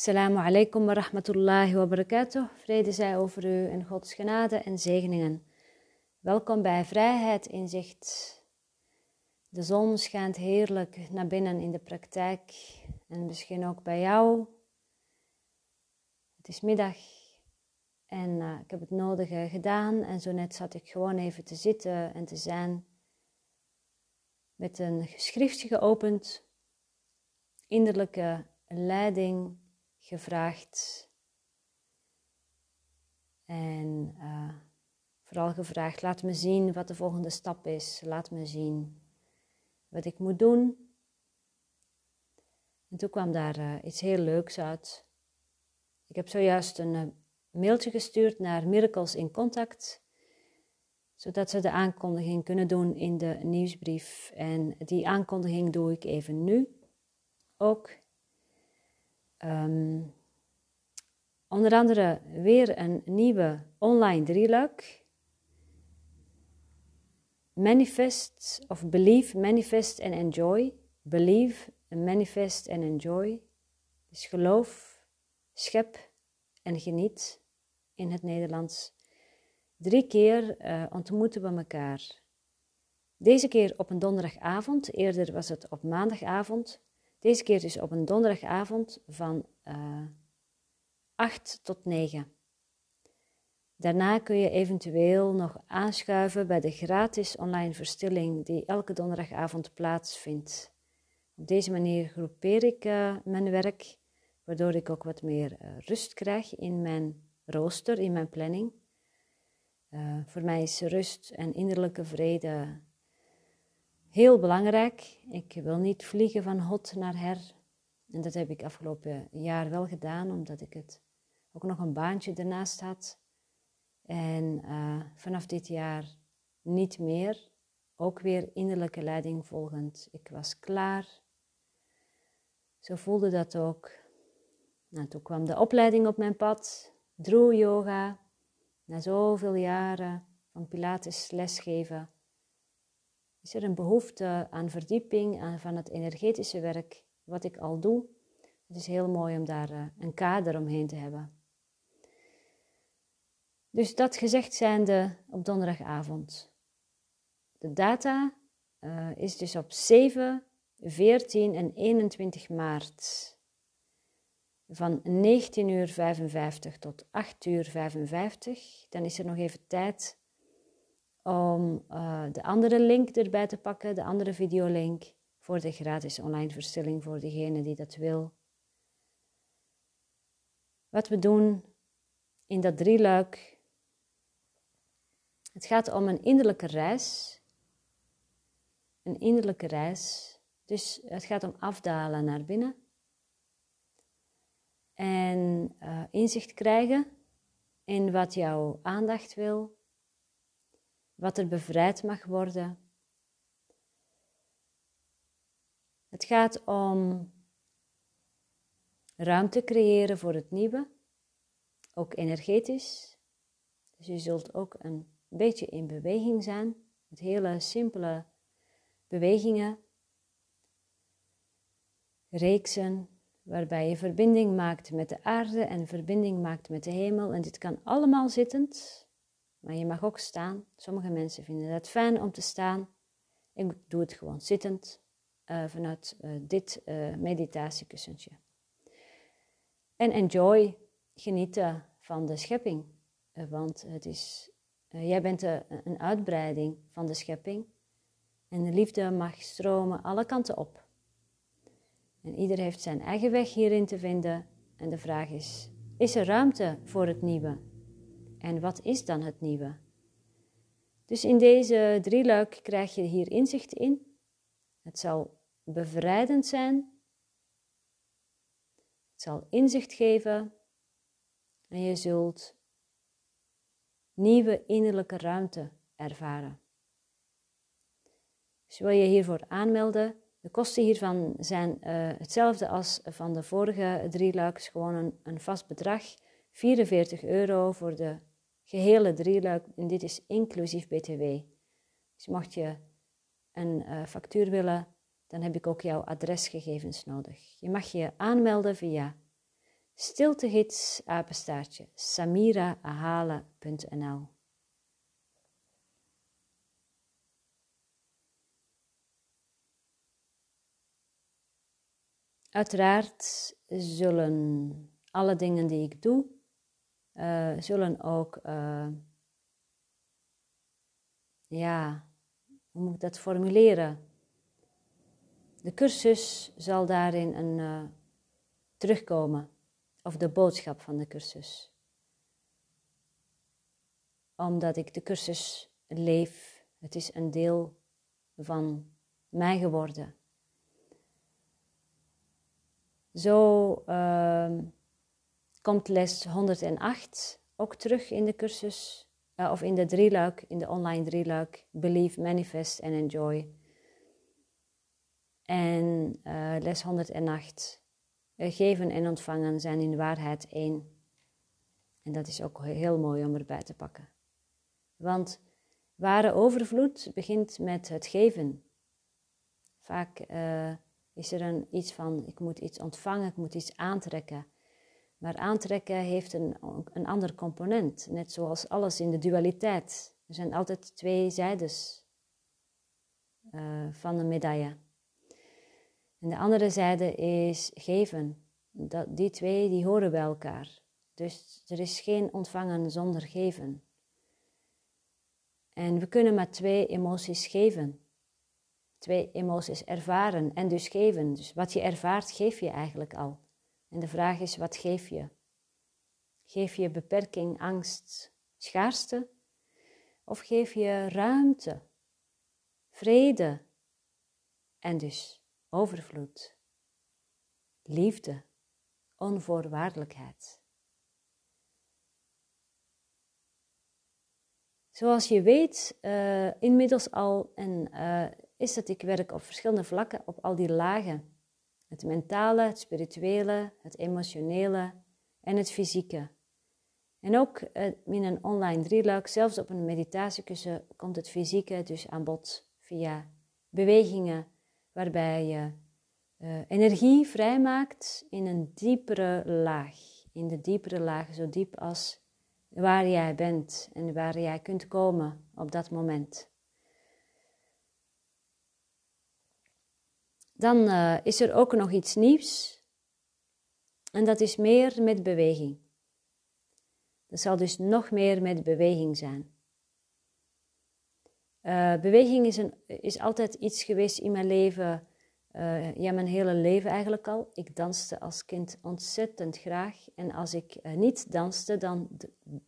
Assalamu alaikum wa rahmatullahi wa barakatuh. Vrede zij over u en Gods genade en zegeningen. Welkom bij Vrijheid in Zicht. De zon schijnt heerlijk naar binnen in de praktijk en misschien ook bij jou. Het is middag en ik heb het nodige gedaan en zo net zat ik gewoon even te zitten en te zijn met een geschriftje geopend, innerlijke leiding gevraagd en vooral gevraagd, laat me zien wat de volgende stap is, laat me zien wat ik moet doen. En toen kwam daar iets heel leuks uit. Ik heb zojuist een mailtje gestuurd naar Miracles in Contact, zodat ze de aankondiging kunnen doen in de nieuwsbrief. En die aankondiging doe ik even nu ook. Onder andere weer een nieuwe online drieluik. Manifest of Believe, Manifest and Enjoy. Believe, Manifest and Enjoy. Dus geloof, schep en geniet in het Nederlands. 3 keer ontmoeten we elkaar. Deze keer op een donderdagavond, eerder was het op maandagavond. Deze keer dus op een donderdagavond van 8 tot 9. Daarna kun je eventueel nog aanschuiven bij de gratis online verstilling die elke donderdagavond plaatsvindt. Op deze manier groepeer ik mijn werk, waardoor ik ook wat meer rust krijg in mijn rooster, in mijn planning. Voor mij is rust en innerlijke vrede heel belangrijk. Ik wil niet vliegen van hot naar her. En dat heb ik afgelopen jaar wel gedaan, omdat ik het ook nog een baantje ernaast had. En vanaf dit jaar niet meer. Ook weer innerlijke leiding volgend. Ik was klaar. Zo voelde dat ook. Nou, toen kwam de opleiding op mijn pad. Dru yoga. Na zoveel jaren van Pilates lesgeven is er een behoefte aan verdieping, van het energetische werk, wat ik al doe. Het is heel mooi om daar een kader omheen te hebben. Dus dat gezegd zijnde op donderdagavond. De data is dus op 7, 14 en 21 maart. Van 19:55 tot 8:55. Dan is er nog even tijd om de andere link erbij te pakken, de andere videolink, voor de gratis online verstilling voor degene die dat wil. Wat we doen in dat drieluik. Het gaat om een innerlijke reis. Een innerlijke reis. Dus het gaat om afdalen naar binnen. En inzicht krijgen in wat jouw aandacht wil. Wat er bevrijd mag worden. Het gaat om ruimte creëren voor het nieuwe. Ook energetisch. Dus je zult ook een beetje in beweging zijn. Met hele simpele bewegingen. Reeksen waarbij je verbinding maakt met de aarde en verbinding maakt met de hemel. En dit kan allemaal zittend. Maar je mag ook staan. Sommige mensen vinden dat fijn om te staan. Ik doe het gewoon zittend. Vanuit dit meditatiekussentje. En enjoy. Genieten van de schepping. Want het is, jij bent een uitbreiding van de schepping. En de liefde mag stromen alle kanten op. En ieder heeft zijn eigen weg hierin te vinden. En de vraag is, is er ruimte voor het nieuwe? En wat is dan het nieuwe? Dus in deze drieluik krijg je hier inzicht in. Het zal bevrijdend zijn. Het zal inzicht geven. En je zult nieuwe innerlijke ruimte ervaren. Dus wil je hiervoor aanmelden. De kosten hiervan zijn hetzelfde als van de vorige drieluik. Het is gewoon een vast bedrag. €44 voor de gehele drieluik. En dit is inclusief BTW. Dus mocht je een factuur willen, dan heb ik ook jouw adresgegevens nodig. Je mag je aanmelden via stiltegids@samiraahale.nl. Uiteraard zullen alle dingen die ik doe, zullen ook, hoe moet ik dat formuleren? De cursus zal daarin terugkomen, of de boodschap van de cursus. Omdat ik de cursus leef, het is een deel van mij geworden. Zo komt les 108 ook terug in de cursus, of in de drieluik, in de online drieluik, Believe, Manifest and Enjoy. En les 108, geven en ontvangen zijn in waarheid één. En dat is ook heel mooi om erbij te pakken. Want ware overvloed begint met het geven. Vaak is er iets van, ik moet iets ontvangen, ik moet iets aantrekken. Maar aantrekken heeft een ander component, net zoals alles in de dualiteit. Er zijn altijd twee zijdes van de medaille. En de andere zijde is geven. Die twee die horen bij elkaar. Dus er is geen ontvangen zonder geven. En we kunnen maar twee emoties geven. Twee emoties ervaren en dus geven. Dus wat je ervaart, geef je eigenlijk al. En de vraag is, wat geef je? Geef je beperking, angst, schaarste? Of geef je ruimte, vrede en dus overvloed, liefde, onvoorwaardelijkheid. Zoals je weet, inmiddels al, is dat ik werk op verschillende vlakken, op al die lagen. Het mentale, het spirituele, het emotionele en het fysieke. En ook in een online drieluik, zelfs op een meditatiekussen, komt het fysieke dus aan bod via bewegingen, waarbij je energie vrijmaakt in een diepere laag. In de diepere laag, zo diep als waar jij bent en waar jij kunt komen op dat moment. Dan is er ook nog iets nieuws. En dat is meer met beweging. Dat zal dus nog meer met beweging zijn. Beweging is altijd iets geweest in mijn leven, mijn hele leven eigenlijk al. Ik danste als kind ontzettend graag. En als ik niet danste, dan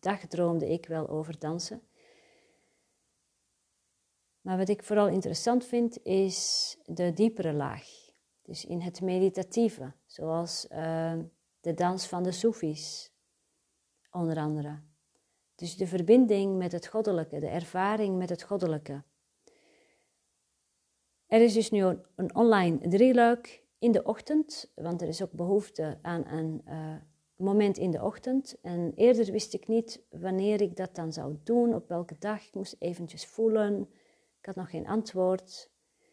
dagdroomde ik wel over dansen. Maar wat ik vooral interessant vind, is de diepere laag. Dus in het meditatieve, zoals de dans van de soefis, onder andere. Dus de verbinding met het goddelijke, de ervaring met het goddelijke. Er is dus nu een online drieluik in de ochtend, want er is ook behoefte aan een moment in de ochtend. En eerder wist ik niet wanneer ik dat dan zou doen, op welke dag. Ik moest eventjes voelen, ik had nog geen antwoord.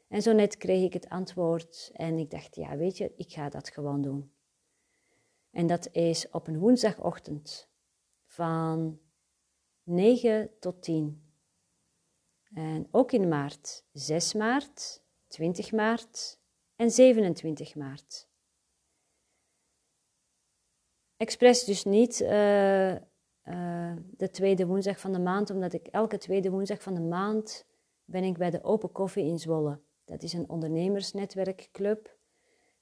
En zo net kreeg ik het antwoord en ik dacht, ja weet je, ik ga dat gewoon doen. En dat is op een woensdagochtend van 9 tot 10. En ook in maart, 6 maart, 20 maart en 27 maart. Expres dus niet de tweede woensdag van de maand, omdat ik elke tweede woensdag van de maand ben ik bij de Open Koffie in Zwolle. Dat is een ondernemersnetwerkclub.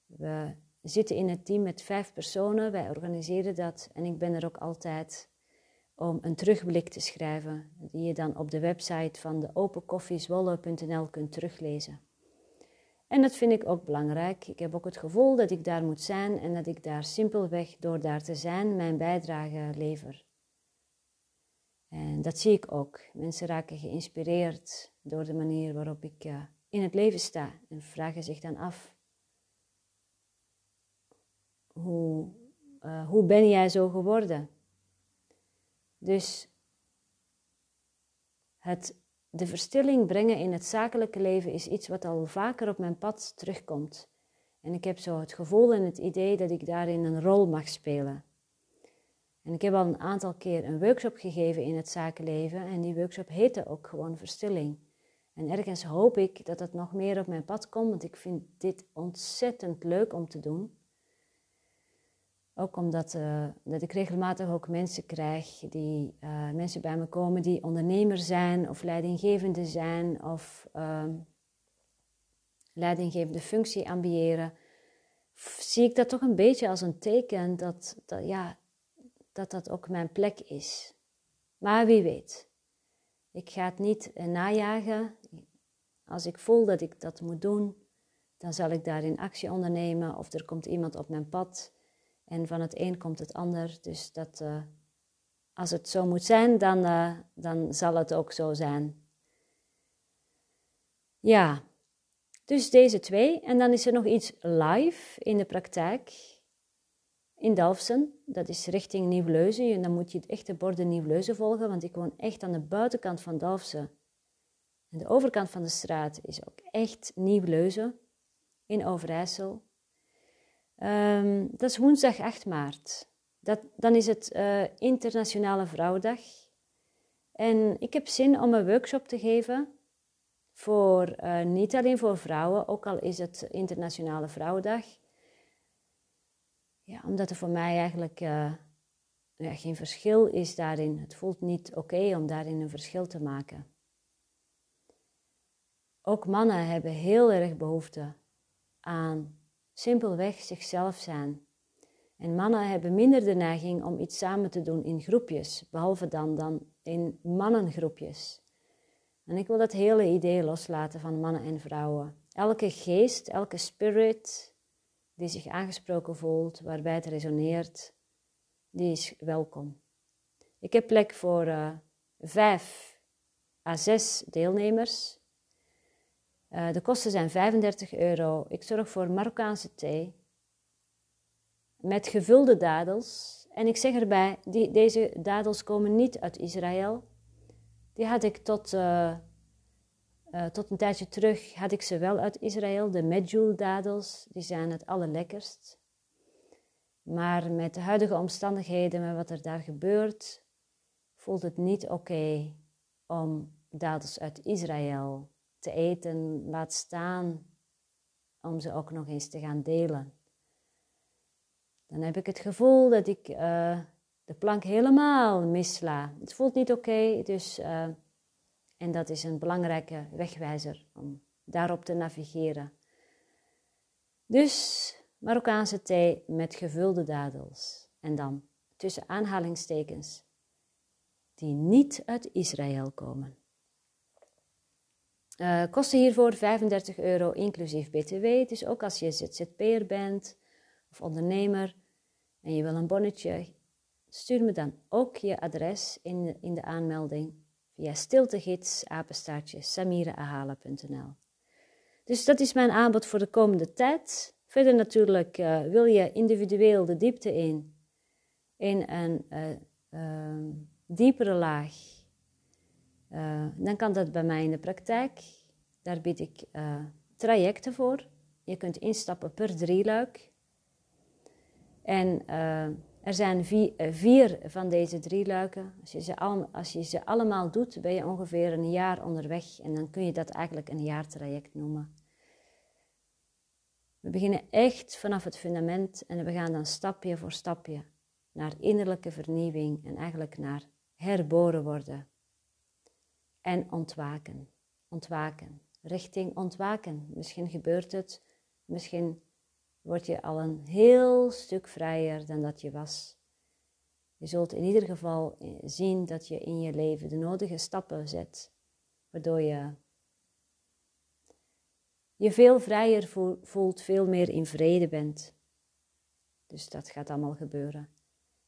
We zitten in het team met 5 personen, wij organiseren dat en ik ben er ook altijd om een terugblik te schrijven, die je dan op de website van de openkoffiezwolle.nl kunt teruglezen. En dat vind ik ook belangrijk. Ik heb ook het gevoel dat ik daar moet zijn en dat ik daar simpelweg door daar te zijn mijn bijdrage lever. En dat zie ik ook. Mensen raken geïnspireerd door de manier waarop ik in het leven sta en vragen zich dan af, hoe ben jij zo geworden? Dus de verstilling brengen in het zakelijke leven is iets wat al vaker op mijn pad terugkomt. En ik heb zo het gevoel en het idee dat ik daarin een rol mag spelen. En ik heb al een aantal keer een workshop gegeven in het zakenleven. En die workshop heette ook gewoon Verstilling. En ergens hoop ik dat dat nog meer op mijn pad komt. Want ik vind dit ontzettend leuk om te doen. Ook omdat dat ik regelmatig ook mensen krijg, mensen bij me komen die ondernemer zijn of leidinggevende zijn of leidinggevende functie ambiëren. Zie ik dat toch een beetje als een teken dat ook mijn plek is. Maar wie weet. Ik ga het niet najagen. Als ik voel dat ik dat moet doen, dan zal ik daarin actie ondernemen of er komt iemand op mijn pad. En van het een komt het ander. Dus dat, als het zo moet zijn, dan zal het ook zo zijn. Ja, dus deze twee. En dan is er nog iets live in de praktijk. In Dalfsen, dat is richting Nieuw-Leuzen. En dan moet je het echte borden Nieuw-Leuzen volgen, want ik woon echt aan de buitenkant van Dalfsen. En de overkant van de straat is ook echt Nieuw-Leuzen in Overijssel. Dat is woensdag 8 maart. Dan is het Internationale Vrouwendag. En ik heb zin om een workshop te geven, niet alleen voor vrouwen, ook al is het Internationale Vrouwendag. Ja, omdat er voor mij eigenlijk geen verschil is daarin. Het voelt niet oké om daarin een verschil te maken. Ook mannen hebben heel erg behoefte aan simpelweg zichzelf zijn. En mannen hebben minder de neiging om iets samen te doen in groepjes, behalve dan in mannengroepjes. En ik wil dat hele idee loslaten van mannen en vrouwen. Elke geest, elke spirit die zich aangesproken voelt, waarbij het resoneert, die is welkom. Ik heb plek voor 5 à 6 deelnemers. De kosten zijn €35. Ik zorg voor Marokkaanse thee met gevulde dadels. En ik zeg erbij, deze dadels komen niet uit Israël. Die had ik tot een tijdje terug had ik ze wel uit Israël, de medjool-dadels, die zijn het allerlekkerst. Maar met de huidige omstandigheden, met wat er daar gebeurt, voelt het niet oké om dadels uit Israël te eten, laat staan, om ze ook nog eens te gaan delen. Dan heb ik het gevoel dat ik de plank helemaal missla. Het voelt niet oké, dus... En dat is een belangrijke wegwijzer om daarop te navigeren. Dus Marokkaanse thee met gevulde dadels. En dan tussen aanhalingstekens die niet uit Israël komen. Kosten hiervoor €35 inclusief BTW. Dus ook als je ZZP'er bent of ondernemer en je wil een bonnetje, stuur me dan ook je adres in de aanmelding. Via stiltegids@samiraahale.nl. Dus dat is mijn aanbod voor de komende tijd. Verder natuurlijk wil je individueel de diepte in een diepere laag. Dan kan dat bij mij in de praktijk. Daar bied ik trajecten voor. Je kunt instappen per 3 luik. En... Er zijn 4 van deze 3 luiken. Als je ze allemaal doet, ben je ongeveer een jaar onderweg. En dan kun je dat eigenlijk een jaartraject noemen. We beginnen echt vanaf het fundament en we gaan dan stapje voor stapje naar innerlijke vernieuwing en eigenlijk naar herboren worden. En ontwaken. Ontwaken. Richting ontwaken. Misschien gebeurt het, misschien word je al een heel stuk vrijer dan dat je was. Je zult in ieder geval zien dat je in je leven de nodige stappen zet, waardoor je veel vrijer voelt, veel meer in vrede bent. Dus dat gaat allemaal gebeuren.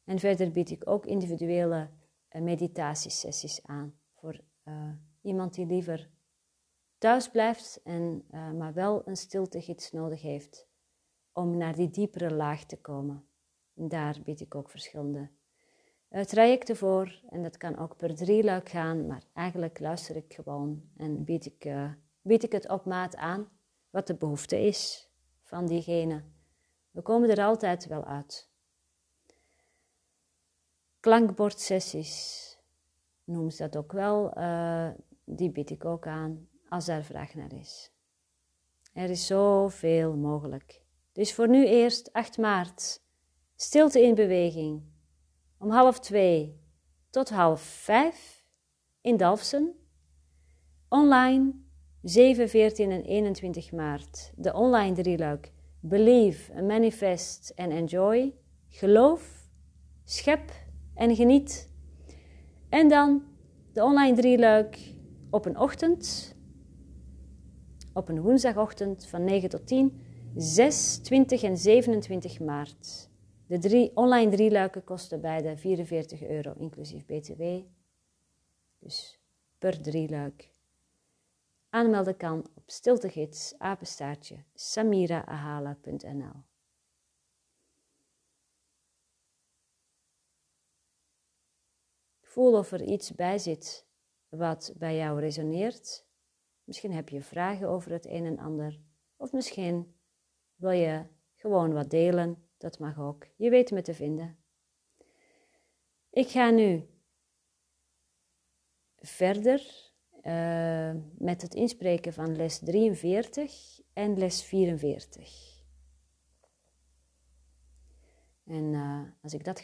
En verder bied ik ook individuele meditatiesessies aan voor iemand die liever thuis blijft maar wel een stiltegids nodig heeft om naar die diepere laag te komen. En daar bied ik ook verschillende trajecten voor. En dat kan ook per 3 luik gaan, maar eigenlijk luister ik gewoon en bied ik het op maat aan wat de behoefte is van diegene. We komen er altijd wel uit. Klankbordsessies noemen ze dat ook wel. Die bied ik ook aan als daar vraag naar is. Er is zoveel mogelijk. Dus voor nu eerst 8 maart. Stilte in beweging. Om 13:30 tot 16:30 in Dalfsen. Online 7, 14 en 21 maart. De online drieluik. Believe, Manifest en Enjoy. Geloof, schep en geniet. En dan de online drieluik op een ochtend. Op een woensdagochtend van 9 tot 10. 6, 20 en 27 maart. De online drieluiken kosten beide €44, inclusief BTW. Dus per drieluik. Aanmelden kan op stiltegids@samiraahale.nl. Voel of er iets bij zit wat bij jou resoneert. Misschien heb je vragen over het een en ander. Of misschien wil je gewoon wat delen. Dat mag ook. Je weet me te vinden. Ik ga nu verder met het inspreken van les 43 en les 44. En als ik dat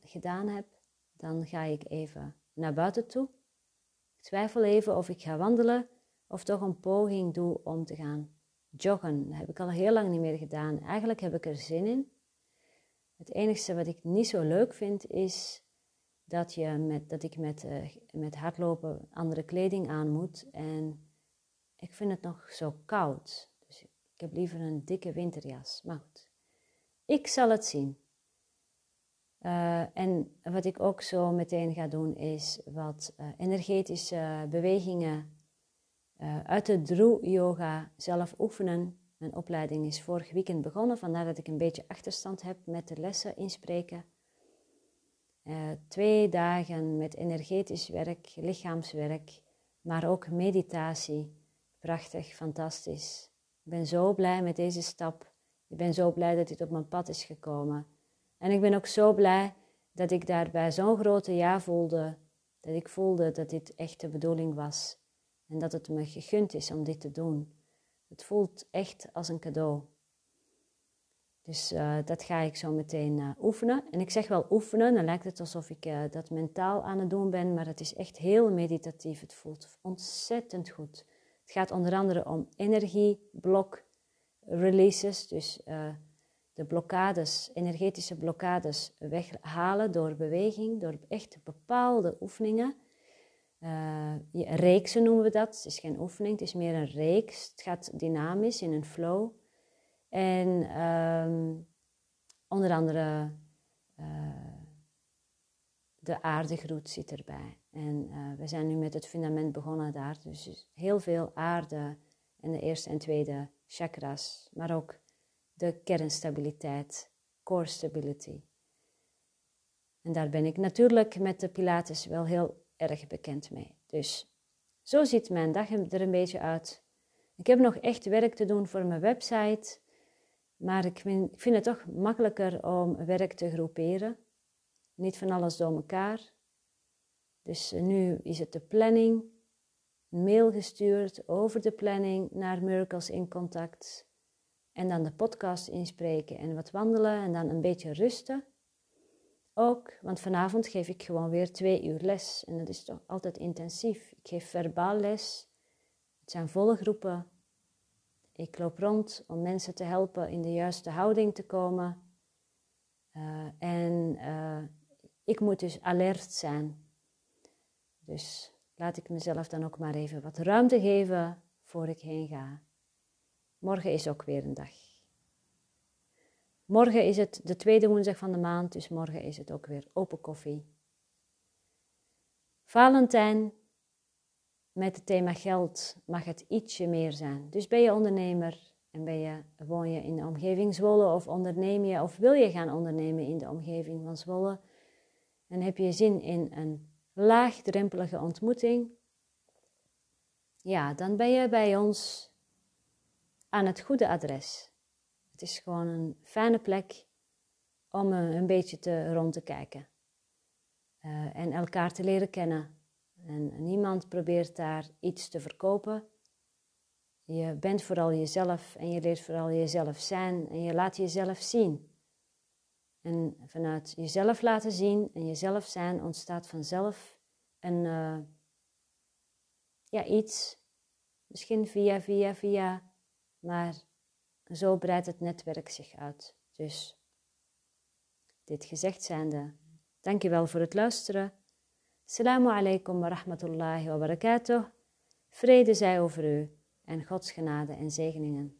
gedaan heb, dan ga ik even naar buiten toe. Ik twijfel even of ik ga wandelen of toch een poging doe om te gaan joggen. Dat heb ik al heel lang niet meer gedaan. Eigenlijk heb ik er zin in. Het enige wat ik niet zo leuk vind is dat ik met hardlopen andere kleding aan moet. En ik vind het nog zo koud. Dus ik heb liever een dikke winterjas. Maar goed, ik zal het zien. En wat ik ook zo meteen ga doen is wat energetische bewegingen uit de Dru yoga zelf oefenen. Mijn opleiding is vorig weekend begonnen, vandaar dat ik een beetje achterstand heb met de lessen inspreken. 2 dagen met energetisch werk, lichaamswerk, maar ook meditatie. Prachtig, fantastisch. Ik ben zo blij met deze stap. Ik ben zo blij dat dit op mijn pad is gekomen. En ik ben ook zo blij dat ik daarbij zo'n grote ja voelde. Dat ik voelde dat dit echt de bedoeling was. En dat het me gegund is om dit te doen. Het voelt echt als een cadeau. Dus dat ga ik zo meteen oefenen. En ik zeg wel oefenen, dan lijkt het alsof ik dat mentaal aan het doen ben. Maar het is echt heel meditatief. Het voelt ontzettend goed. Het gaat onder andere om energieblok releases. Dus de blokkades, energetische blokkades weghalen door beweging. Door echt bepaalde oefeningen. Reeksen noemen we dat. Het is geen oefening, het is meer een reeks. Het gaat dynamisch in een flow. En onder andere de aardegroet zit erbij. En we zijn nu met het fundament begonnen daar. Dus heel veel aarde en de eerste en tweede chakras. Maar ook de kernstabiliteit, core stability. En daar ben ik natuurlijk met de Pilates wel heel erg bekend mee. Dus zo ziet mijn dag er een beetje uit. Ik heb nog echt werk te doen voor mijn website. Maar ik vind het toch makkelijker om werk te groeperen. Niet van alles door elkaar. Dus nu is het de planning. Een mail gestuurd over de planning naar Miracles in Contact. En dan de podcast inspreken en wat wandelen en dan een beetje rusten. Ook, want vanavond geef ik gewoon weer 2 uur les. En dat is toch altijd intensief. Ik geef verbaal les. Het zijn volle groepen. Ik loop rond om mensen te helpen in de juiste houding te komen. Ik moet dus alert zijn. Dus laat ik mezelf dan ook maar even wat ruimte geven voor ik heen ga. Morgen is ook weer een dag. Morgen is het de tweede woensdag van de maand, dus morgen is het ook weer Open Koffie. Valentijn, met het thema geld mag het ietsje meer zijn. Dus ben je ondernemer en woon je in de omgeving Zwolle of onderneem je of wil je gaan ondernemen in de omgeving van Zwolle. En heb je zin in een laagdrempelige ontmoeting. Ja, dan ben je bij ons aan het goede adres. Het is gewoon een fijne plek om een beetje rond te kijken. En elkaar te leren kennen. En niemand probeert daar iets te verkopen. Je bent vooral jezelf en je leert vooral jezelf zijn en je laat jezelf zien. En vanuit jezelf laten zien en jezelf zijn ontstaat vanzelf een iets. Misschien via, maar zo breidt het netwerk zich uit. Dus, dit gezegd zijnde, dankjewel voor het luisteren. Assalamu alaikum wa rahmatullahi wa barakatuh. Vrede zij over u en Gods genade en zegeningen.